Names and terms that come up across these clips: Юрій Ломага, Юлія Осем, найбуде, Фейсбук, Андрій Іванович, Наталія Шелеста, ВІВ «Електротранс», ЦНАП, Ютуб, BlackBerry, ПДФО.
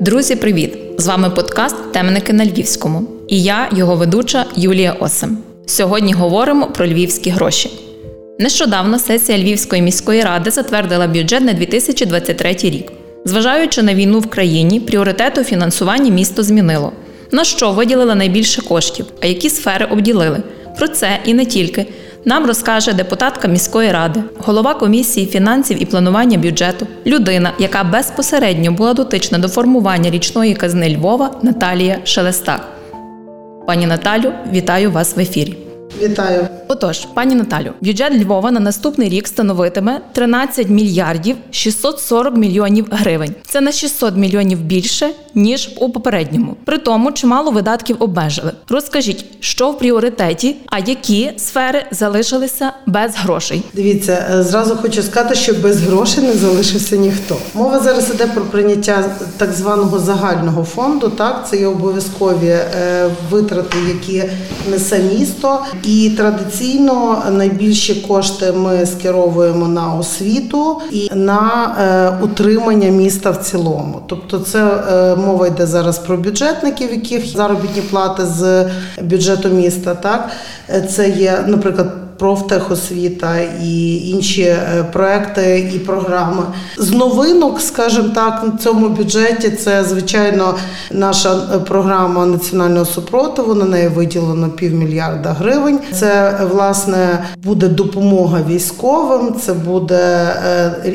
Друзі, привіт! З вами подкаст «Темники на Львівському» і я, його ведуча Юлія Осем. Сьогодні говоримо про львівські гроші. Нещодавно сесія Львівської міської ради затвердила бюджет на 2023 рік. Зважаючи на війну в країні, пріоритет у фінансуванні місто змінило. На що виділили найбільше коштів, а які сфери обділили? Про це і не тільки нам розкаже депутатка міської ради, голова комісії фінансів і планування бюджету, людина, яка безпосередньо була дотична до формування річної казни Львова, Наталія Шелеста. Пані Наталю, вітаю вас в ефірі. Вітаю. Отож, пані Наталю, бюджет Львова на наступний рік становитиме 13 мільярдів 640 мільйонів гривень. Це на 600 мільйонів більше, ніж у попередньому. При тому чимало видатків обмежили. Розкажіть, що в пріоритеті, а які сфери залишилися без грошей? Дивіться, зразу хочу сказати, що без грошей не залишився ніхто. Мова зараз іде про прийняття так званого загального фонду, так? Це є обов'язкові витрати, які несе місто. І традиційно найбільші кошти ми скеровуємо на освіту і на утримання міста в цілому. Тобто це мова йде зараз про бюджетників, яких заробітні плати з бюджету міста. Так? Це є, наприклад, профтехосвіта і інші проекти і програми. З новинок, скажімо так, в цьому бюджеті це, звичайно, наша програма національного супротиву, на неї виділено 1,5 мільярда гривень. Це, власне, буде допомога військовим, це буде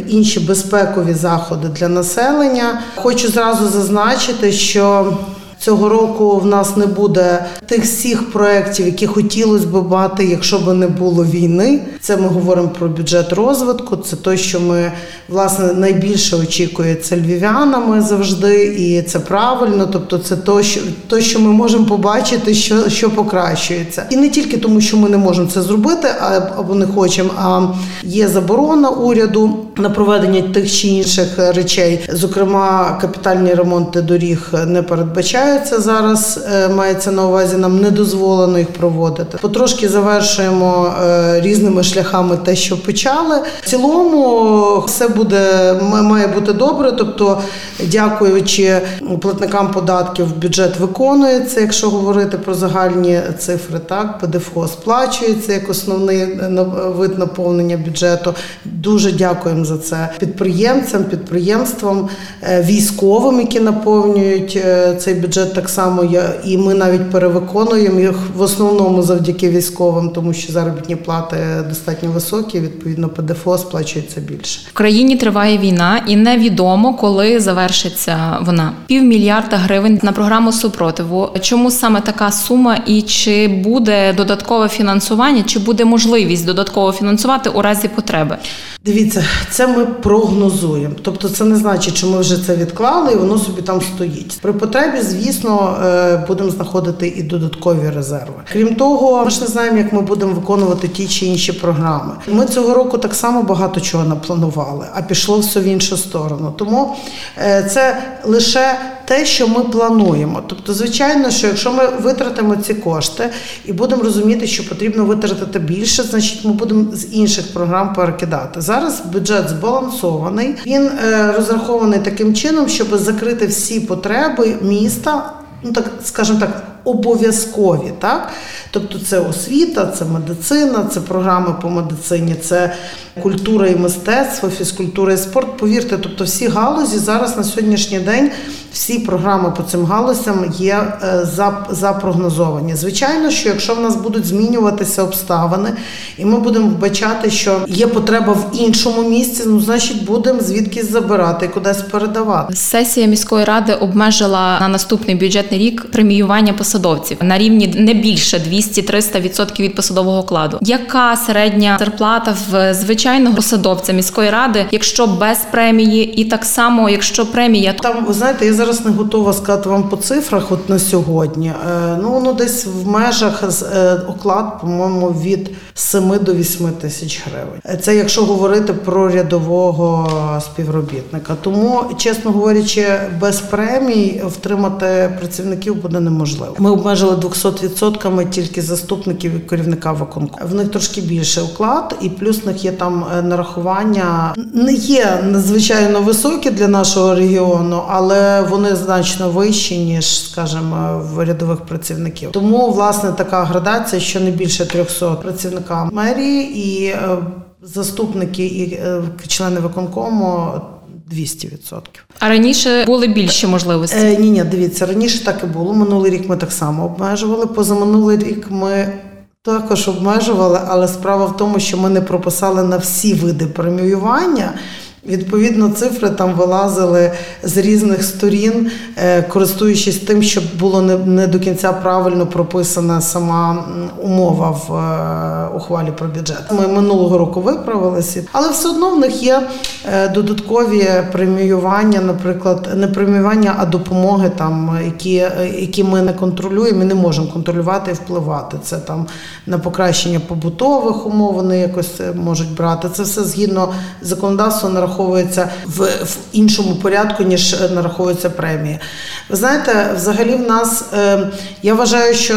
інші безпекові заходи для населення. Хочу зразу зазначити, що цього року в нас не буде тих всіх проєктів, які хотілося б бати, якщо б не було війни. Це ми говоримо про бюджет розвитку, це те, що ми, власне, найбільше очікується львів'янами завжди, і це правильно, тобто це те, що ми можемо побачити, що покращується. І не тільки тому, що ми не можемо це зробити або не хочемо, а є заборона уряду на проведення тих чи інших речей. Зокрема, капітальні ремонти доріг не передбачають. Це зараз мається на увазі, нам не дозволено їх проводити. Потрошки завершуємо різними шляхами те, що почали. В цілому все буде, має бути добре, тобто дякуючи платникам податків бюджет виконується, якщо говорити про загальні цифри, так, ПДФО сплачується як основний вид наповнення бюджету. Дуже дякуємо за це підприємцям, підприємствам, військовим, які наповнюють цей бюджет. Так само і ми навіть перевиконуємо їх в основному завдяки військовим, тому що заробітні плати достатньо високі, відповідно ПДФО сплачується більше. В країні триває війна і невідомо, коли завершиться вона. 1,5 мільярда гривень на програму супротиву. Чому саме така сума і чи буде додаткове фінансування, чи буде можливість додатково фінансувати у разі потреби? Дивіться, це ми прогнозуємо. Тобто це не значить, що ми вже це відклали і воно собі там стоїть. При потребі, звісно, будемо знаходити і додаткові резерви. Крім того, ми ж не знаємо, як ми будемо виконувати ті чи інші програми. Ми цього року так само багато чого напланували, а пішло все в іншу сторону. Тому це лише те, що ми плануємо. Тобто, звичайно, що якщо ми витратимо ці кошти і будемо розуміти, що потрібно витратити більше, значить ми будемо з інших програм перекидати. Зараз бюджет збалансований, він розрахований таким чином, щоб закрити всі потреби міста, ну так, скажімо так, обов'язкові, так? Тобто це освіта, це медицина, це програми по медицині, це культура і мистецтво, фізкультура і спорт. Повірте, тобто всі галузі зараз на сьогоднішній день, всі програми по цим галузям є запрогнозовані. Звичайно, що якщо в нас будуть змінюватися обставини, і ми будемо вбачати, що є потреба в іншому місці, ну, значить, будемо звідкись забирати і кудись передавати. Сесія міської ради обмежила на наступний бюджетний рік преміювання посадовців на рівні не більше 200-300% від посадового окладу. Яка середня зарплата в звичайного посадовця міської ради, якщо без премії, і так само, якщо премія? Там, ви знаєте, я зараз не готова сказати вам по цифрах от на сьогодні. Ну, воно десь в межах оклад, по-моєму, від 7 до 8 тисяч гривень. Це якщо говорити про рядового співробітника. Тому, чесно говорячи, без премій втримати працівників буде неможливо. Ми обмежили 200% тільки заступників керівника виконкому. В них трошки більший оклад, і плюс в них є там нарахування. Не є надзвичайно високі для нашого регіону, але вони значно вищі, ніж, скажімо, в рядових працівників. Тому, власне, така градація, що не більше 300 працівника мерії і заступники і члени виконкому – 200%. А раніше були більші можливості? Ні, дивіться, раніше так і було. Минулий рік ми так само обмежували. Позаминулий рік ми також обмежували, але справа в тому, що ми не прописали на всі види преміювання. Відповідно, цифри там вилазили з різних сторін, користуючись тим, щоб було не до кінця правильно прописана сама умова в ухвалі про бюджет. Ми минулого року виправилися, але все одно в них є додаткові преміювання, наприклад, не преміювання, а допомоги, там, які ми не контролюємо, ми не можемо контролювати і впливати. Це там на покращення побутових умов вони якось можуть брати. Це все згідно законодавства нараховується в іншому порядку, ніж нараховуються премії. Ви знаєте, взагалі в нас, я вважаю, що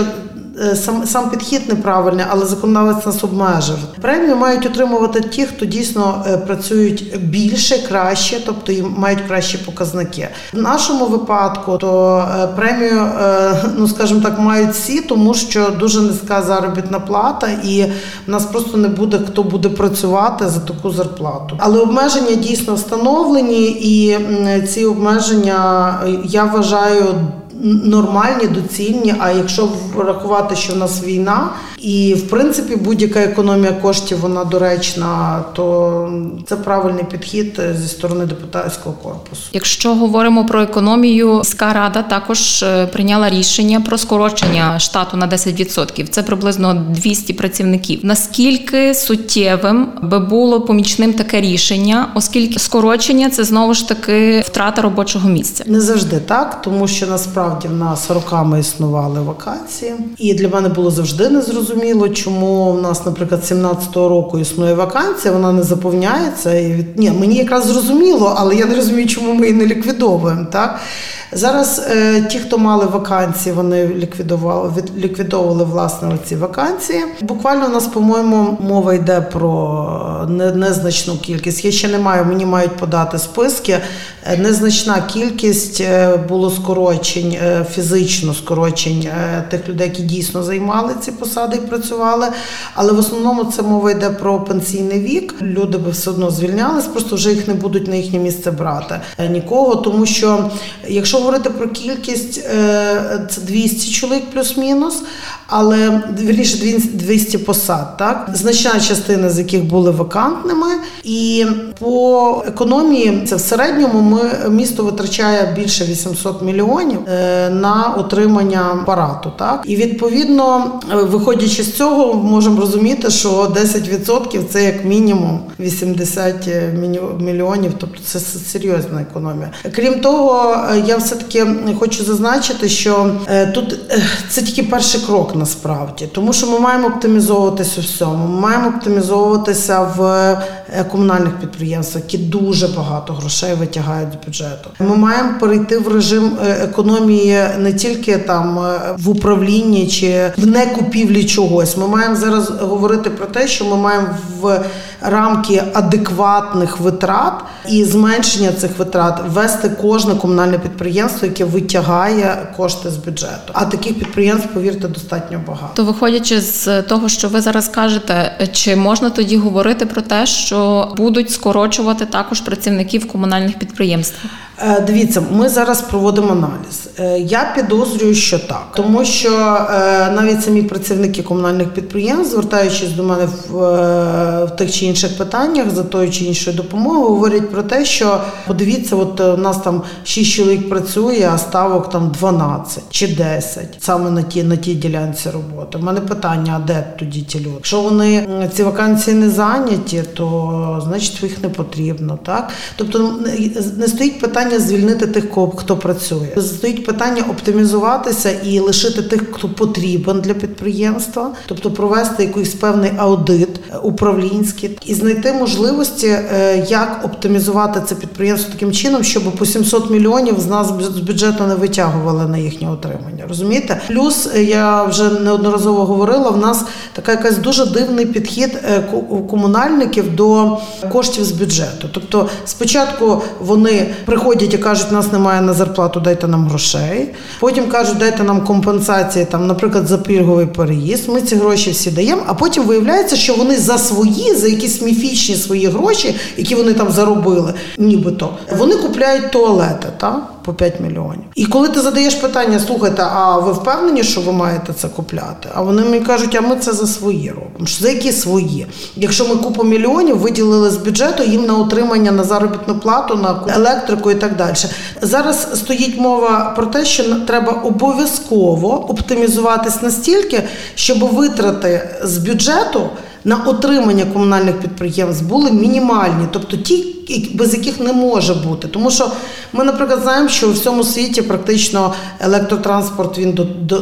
сам підхід неправильний, але законодавець нас обмежив. Премію мають отримувати ті, хто дійсно працюють більше, краще, тобто їм мають кращі показники. В нашому випадку то премію, скажімо так, мають всі, тому що дуже низька заробітна плата, і в нас просто не буде, хто буде працювати за таку зарплату. Але обмеження дійсно встановлені, і ці обмеження, я вважаю, нормальні, доцільні, а якщо врахувати, що в нас війна, і, в принципі, будь-яка економія коштів, вона доречна, то це правильний підхід зі сторони депутатського корпусу. Якщо говоримо про економію, міська рада також прийняла рішення про скорочення штату на 10%. Це приблизно 200 працівників. Наскільки суттєвим би було помічним таке рішення, оскільки скорочення – це, знову ж таки, втрата робочого місця? Не завжди так, тому що, насправді, в нас роками існували вакансії, і для мене було завжди незрозуміло, чому в нас, наприклад, 17-го року існує вакансія, вона не заповняється. Ні, мені якраз зрозуміло, але я не розумію, чому ми її не ліквідовуємо. Так? Зараз ті, хто мали вакансії, вони ліквідовували власне ці вакансії. Буквально у нас, по-моєму, мова йде про незначну кількість. Я ще не маю, мені мають подати списки. Незначна кількість було скорочень, фізично скорочень тих людей, які дійсно займали ці посади і працювали. Але в основному це мова йде про пенсійний вік. Люди би все одно звільнялись, просто вже їх не будуть на їхнє місце брати нікого, тому що якщо говорити про кількість, це 200 чоловік плюс-мінус, але більше 200 посад, так? Значна частина з яких були вакантними. І по економії, це в середньому місто витрачає більше 800 мільйонів на отримання апарату, так? І відповідно, виходячи з цього, можемо розуміти, що 10% це як мінімум 80 мільйонів, тобто це серйозна економія. Крім того, я все-таки хочу зазначити, що тут це тільки перший крок насправді, тому що ми маємо оптимізовуватися у всьому, ми маємо оптимізовуватися в комунальних підприємствах, які дуже багато грошей витягають з бюджету. Ми маємо перейти в режим економії не тільки там в управлінні чи в некупівлі чогось. Ми маємо зараз говорити про те, що ми маємо в рамки адекватних витрат і зменшення цих витрат ввести кожне комунальне підприємство, яке витягає кошти з бюджету. А таких підприємств, повірте, достатньо багато. То виходячи з того, що ви зараз кажете, чи можна тоді говорити про те, що будуть скорочувати також працівників комунальних підприємств? Дивіться, ми зараз проводимо аналіз. Я підозрюю, що так. Тому що навіть самі працівники комунальних підприємств, звертаючись до мене в тих чи інших питаннях, за тою чи іншою допомогою, говорять про те, що подивіться, от у нас там 6 чоловік працює, а ставок там 12 чи 10, саме на тій ділянці роботи. У мене питання, а де тоді ті люди? Якщо вони ці вакансії не зайняті, то значить їх не потрібно. Так? Тобто не стоїть питання питання звільнити тих, хто працює. Стоїть питання оптимізуватися і лишити тих, хто потрібен для підприємства, тобто провести якийсь певний аудит управлінський і знайти можливості, як оптимізувати це підприємство таким чином, щоб по 700 мільйонів з нас з бюджету не витягували на їхнє отримання. Розумієте? Плюс, я вже неодноразово говорила, в нас така якась дуже дивний підхід комунальників до коштів з бюджету. Тобто спочатку вони приходять і кажуть, нас немає на зарплату, дайте нам грошей. Потім кажуть, дайте нам компенсації, там, наприклад, за пільговий переїзд. Ми ці гроші всі даємо, а потім виявляється, що вони за свої, за якісь міфічні свої гроші, які вони там заробили, нібито, вони купляють туалети, так? По 5 мільйонів. І коли ти задаєш питання, слухайте, а ви впевнені, що ви маєте це купляти? А вони мені кажуть, а ми це за свої робимо. За які свої? Якщо ми купу мільйонів виділили з бюджету їм на отримання, на заробітну плату, на електрику і так далі. Зараз стоїть мова про те, що треба обов'язково оптимізуватись настільки, щоб витрати з бюджету на отримання комунальних підприємств були мінімальні, тобто ті, без яких не може бути. Тому що ми, наприклад, знаємо, що у всьому світі практично електротранспорт, він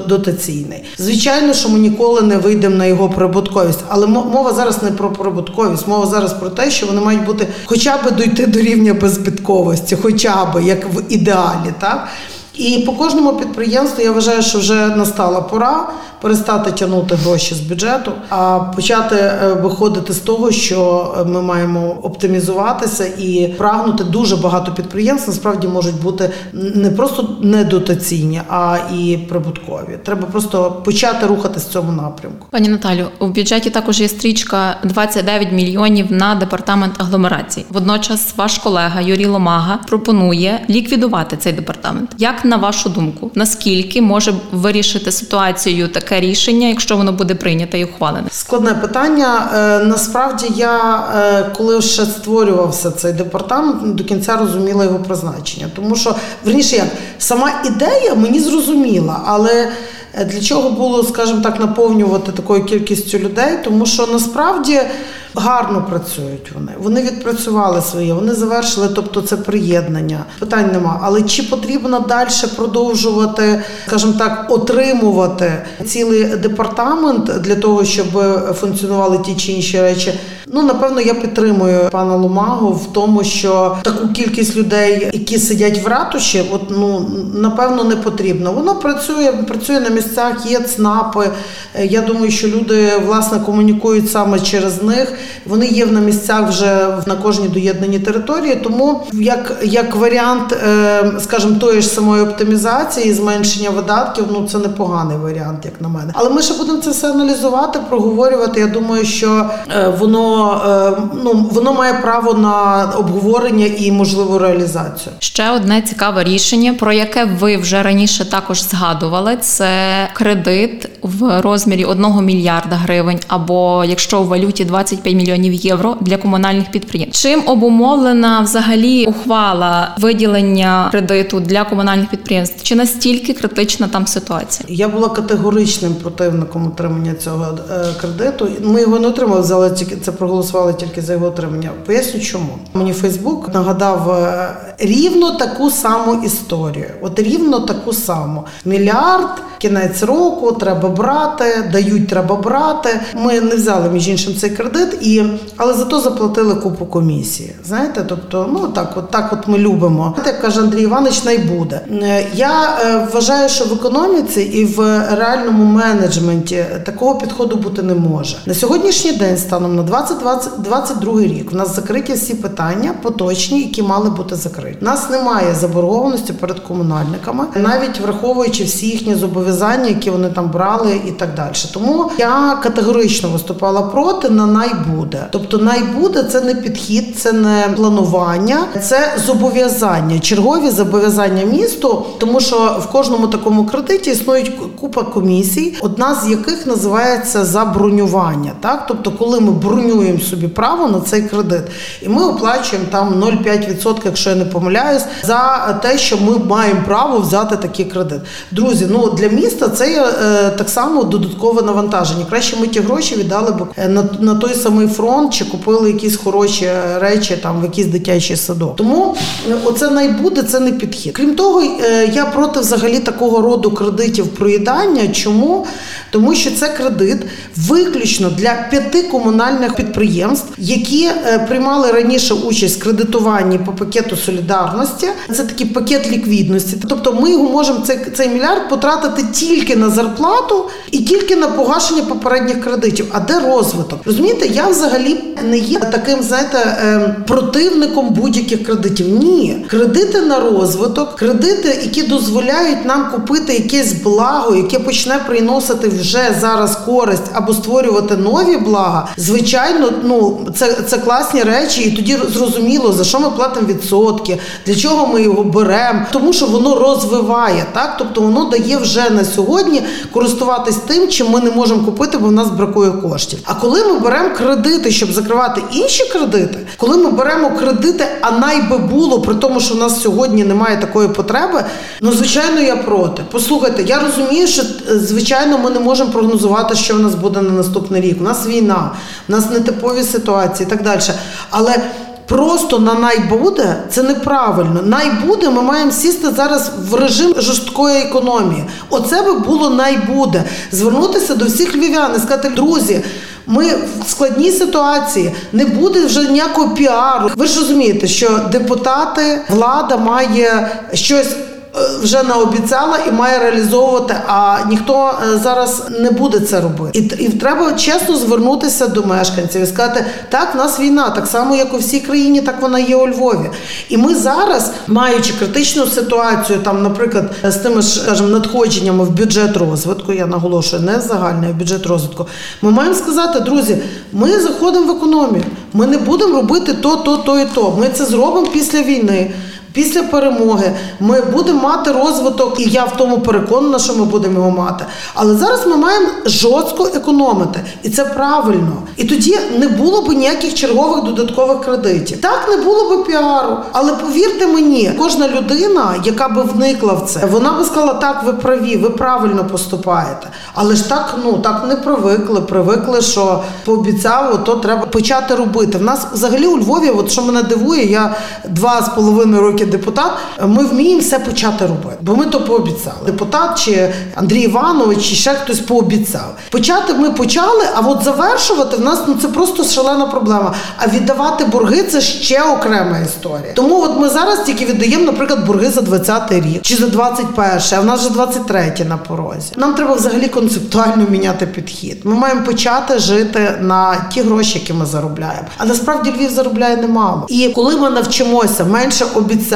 дотаційний. Звичайно, що ми ніколи не вийдемо на його прибутковість, але мова зараз не про прибутковість, мова зараз про те, що вони мають бути, хоча б дійти до рівня беззбитковості, хоча б, як в ідеалі, так? І по кожному підприємству, я вважаю, що вже настала пора перестати тягнути гроші з бюджету, а почати виходити з того, що ми маємо оптимізуватися і прагнути. Дуже багато підприємств насправді можуть бути не просто недотаційні, а і прибуткові. Треба просто почати рухатись в цьому напрямку. Пані Наталю, у бюджеті також є стрічка 29 мільйонів на департамент агломерації. Водночас ваш колега Юрій Ломага пропонує ліквідувати цей департамент. Як, на вашу думку, наскільки може вирішити ситуацію таке рішення, якщо воно буде прийнято і ухвалене? Складне питання. Насправді, я, коли ще створювався цей департамент, до кінця розуміла його призначення. Тому що, верніше, як, сама ідея мені зрозуміла, але для чого було, скажімо так, наповнювати такою кількістю людей? Тому що, насправді, гарно працюють вони. Вони відпрацювали своє, вони завершили, тобто це приєднання. Питань нема. Але чи потрібно далі продовжувати, скажімо так, отримувати цілий департамент для того, щоб функціонували ті чи інші речі? Ну, напевно, я підтримую пана Ломагу в тому, що таку кількість людей, які сидять в ратуші, от, ну, напевно, не потрібно. Воно працює на місцях, є ЦНАПи. Я думаю, що люди, власне, комунікують саме через них. Вони є на місцях вже на кожній доєднаній території. Тому, як варіант, скажімо, тої ж самої оптимізації, зменшення видатків, ну, це непоганий варіант, як на мене. Але ми ще будемо це все аналізувати, проговорювати. Я думаю, що воно має право на обговорення і можливу реалізацію. Ще одне цікаве рішення, про яке ви вже раніше також згадували, це кредит в розмірі 1 мільярда гривень або, якщо у валюті, 25 мільйонів євро для комунальних підприємств. Чим обумовлена взагалі ухвала виділення кредиту для комунальних підприємств? Чи настільки критична там ситуація? Я була категоричним противником отримання цього кредиту. Ми його не отримали, взяли тільки це проголосували тільки за його отримання. Поясню, чому. Мені Фейсбук нагадав рівно таку саму історію. От рівно таку саму. Мільярд, кінець року, треба брати, дають, треба брати. Ми не взяли, між іншим, цей кредит, але зато заплатили купу комісії. Знаєте, тобто, так от ми любимо. Як каже Андрій Іванович, найбуде. Я вважаю, що в економіці і в реальному менеджменті такого підходу бути не може. На сьогоднішній день, станом на 2022 рік, в нас закриті всі питання поточні, які мали бути закриті. У нас немає заборгованості перед комунальниками, навіть враховуючи всі їхні зобов'язання, які вони там брали і так далі. Тому я категорично виступала проти на найбуде. Тобто найбуде – це не підхід, це не планування, це зобов'язання, чергові зобов'язання місту, тому що в кожному такому кредиті існують купа комісій, одна з яких називається забронювання. Так? Тобто коли ми бронюємо оформлюємо собі право на цей кредит. І ми оплачуємо там 0,5%, якщо я не помиляюсь, за те, що ми маємо право взяти такий кредит. Друзі, для міста це є так само додаткове навантаження. Краще ми ті гроші віддали б на той самий фронт чи купили якісь хороші речі там в якийсь дитячий садок. Тому оце найбуде, це не підхід. Крім того, я проти взагалі такого роду кредитів проїдання. Чому? Тому що це кредит виключно для 5 комунальних підприємств, які приймали раніше участь в кредитуванні по пакету солідарності. Це такий пакет ліквідності. Тобто ми його можемо, цей мільярд, потратити тільки на зарплату і тільки на погашення попередніх кредитів. А де розвиток? Розумієте, я взагалі не є таким, противником будь-яких кредитів. Ні. Кредити на розвиток, кредити, які дозволяють нам купити якесь благо, яке почне приносити вже зараз користь або створювати нові блага, звичайно, це класні речі, і тоді зрозуміло, за що ми платимо відсотки, для чого ми його беремо, тому що воно розвиває, так? Тобто воно дає вже на сьогодні користуватись тим, чим ми не можемо купити, бо в нас бракує коштів. А коли ми беремо кредити, щоб закривати інші кредити, коли ми беремо кредити, а найби було, при тому, що в нас сьогодні немає такої потреби, звичайно, я проти. Послухайте, я розумію, що, звичайно, ми не можемо прогнозувати, що в нас буде на наступний рік. У нас війна, у нас нетипові ситуації і так далі. Але просто на найбуде – це неправильно. Найбуде ми маємо сісти зараз в режим жорсткої економії. Оце би було найбуде. Звернутися до всіх львів'ян і сказати: друзі, ми в складній ситуації, не буде вже ніякого піару. Ви ж розумієте, що депутати, влада має щось вже наобіцяла і має реалізовувати, а ніхто зараз не буде це робити. І треба чесно звернутися до мешканців і сказати: так, в нас війна, так само, як у всій країні, так вона є у Львові. І ми зараз, маючи критичну ситуацію, там, наприклад, з тими ж, скажімо, надходженнями в бюджет розвитку, я наголошую, не загальний, а в бюджет розвитку, ми маємо сказати: друзі, ми заходимо в економію, ми не будемо робити то і то. Ми це зробимо після війни. Після перемоги ми будемо мати розвиток, і я в тому переконана, що ми будемо його мати. Але зараз ми маємо жорстко економити, і це правильно. І тоді не було б ніяких чергових додаткових кредитів. Так, не було б піару, але повірте мені, кожна людина, яка би вникла в це, вона би сказала: так, ви праві, ви правильно поступаєте. Але ж так, так не привикли, що пообіцяв, то треба почати робити. В нас взагалі у Львові, що мене дивує, я 2,5 роки депутат, ми вміємо все почати робити, бо ми то пообіцяли. Депутат чи Андрій Іванович, чи ще хтось пообіцяв. Почати ми почали, а завершувати в нас, це просто шалена проблема. А віддавати борги – це ще окрема історія. Тому ми зараз тільки віддаємо, наприклад, борги за 20-й рік, чи за 21-й, а в нас вже 23-й на порозі. Нам треба взагалі концептуально міняти підхід. Ми маємо почати жити на ті гроші, які ми заробляємо. А насправді Львів заробляє немало. І коли ми навчимося менше обіцяти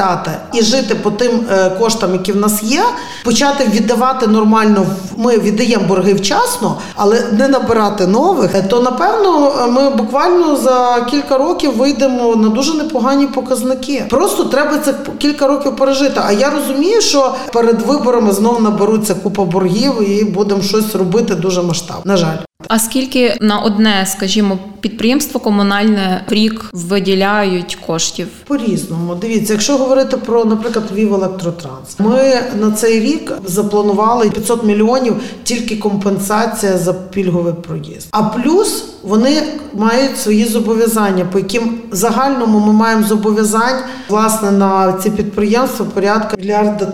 і жити по тим коштам, які в нас є, почати віддавати нормально, ми віддаємо борги вчасно, але не набирати нових, то, напевно, ми буквально за кілька років вийдемо на дуже непогані показники. Просто треба це кілька років пережити. А я розумію, що перед виборами знов наберуться купа боргів і будемо щось робити дуже масштабно. На жаль. А скільки на одне, скажімо, підприємство комунальне в рік виділяють коштів? По-різному. Дивіться, якщо говорити про, наприклад, ВІВ «Електротранс», ми на цей рік запланували 500 мільйонів тільки компенсація за пільговий проїзд. А плюс вони мають свої зобов'язання, по яким загальному ми маємо зобов'язань, власне, на ці підприємства порядка 1,3 мільярда,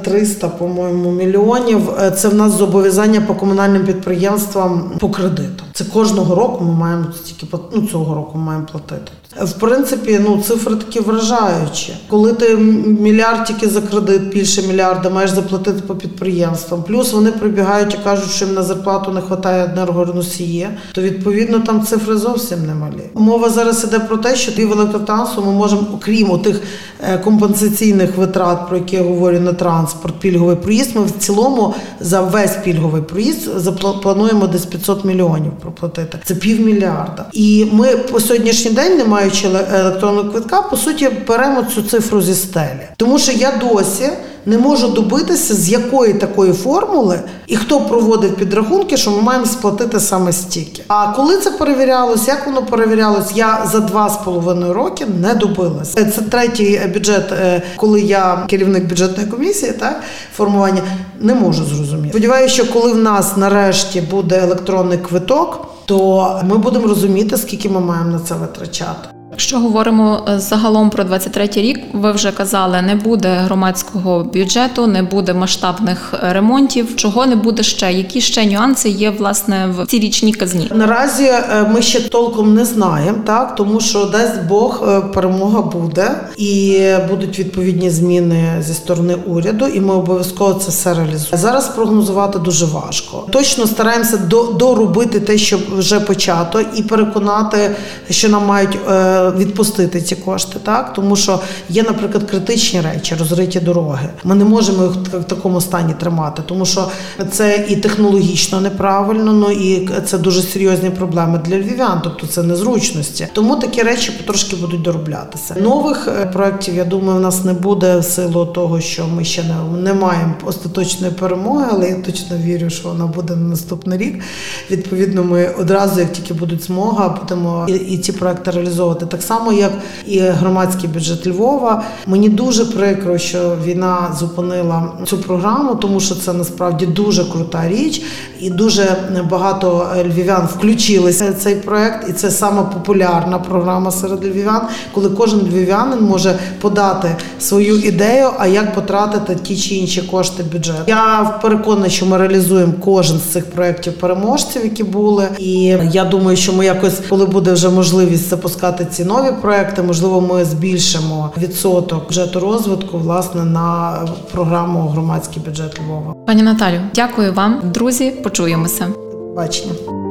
по-моєму, мільйонів. Це в нас зобов'язання по комунальним підприємствам по кредиту. Це кожного року ми маємо стільки платити, цього року ми маємо платити. В принципі, цифри такі вражаючі. Коли ти мільярд тільки за кредит, більше мільярда, маєш заплатити по підприємствам. Плюс вони прибігають і кажуть, що їм на зарплату не вистачає енергоносії, то відповідно там цифри зовсім немалі. Мова зараз іде про те, що ВІВ «Електротранс» ми можемо, окрім тих компенсаційних витрат, про які я говорю, на транспорт, пільговий проїзд, ми в цілому за весь пільговий проїзд плануємо десь 500 мільйонів проплатити. Це півмільярда. І ми по сьогоднішній день не маємо маючи електронного квитка, по суті, беремо цю цифру зі стелі. Тому що я досі не можу добитися, з якої такої формули і хто проводив підрахунки, що ми маємо сплатити саме стільки. А коли це перевірялось, як воно перевірялось, я за 2,5 роки не добилася. Це третій бюджет, коли я керівник бюджетної комісії, так, формування, не можу зрозуміти. Сподіваюся, що коли в нас нарешті буде електронний квиток, то ми будемо розуміти, скільки ми маємо на це витрачати. Якщо говоримо загалом про 23-й рік, ви вже казали, не буде громадського бюджету, не буде масштабних ремонтів. Чого не буде ще? Які ще нюанси є, власне, в цьогорічній казні? Наразі ми ще толком не знаємо, так, тому що, дасть Бог, перемога буде і будуть відповідні зміни зі сторони уряду, і ми обов'язково це все реалізуємо. Зараз прогнозувати дуже важко. Точно стараємося доробити те, що вже почато, і переконати, що нам мають відпустити ці кошти, так? Тому що є, наприклад, критичні речі, розриті дороги. Ми не можемо їх в такому стані тримати, тому що це і технологічно неправильно, і це дуже серйозні проблеми для львів'ян, тобто це незручності. Тому такі речі потрошки будуть дороблятися. Нових проєктів, я думаю, в нас не буде в силу того, що ми ще не маємо остаточної перемоги, але я точно вірю, що вона буде на наступний рік. Відповідно, ми одразу, як тільки будуть змога, будемо і ці проекти реалізовувати. Так само, як і громадський бюджет Львова. Мені дуже прикро, що війна зупинила цю програму, тому що це насправді дуже крута річ. І дуже багато львів'ян включилися в цей проект. І це сама популярна програма серед львів'ян, коли кожен львів'янин може подати свою ідею, а як потратити ті чи інші кошти бюджету. Я переконана, що ми реалізуємо кожен з цих проєктів переможців, які були. І я думаю, що ми якось, коли буде вже можливість запускати ці нові проекти, можливо, ми збільшимо відсоток бюджету розвитку, власне, на програму «Громадський бюджет Львова». Пані Наталю, дякую вам. Друзі, почуємося. Бачення.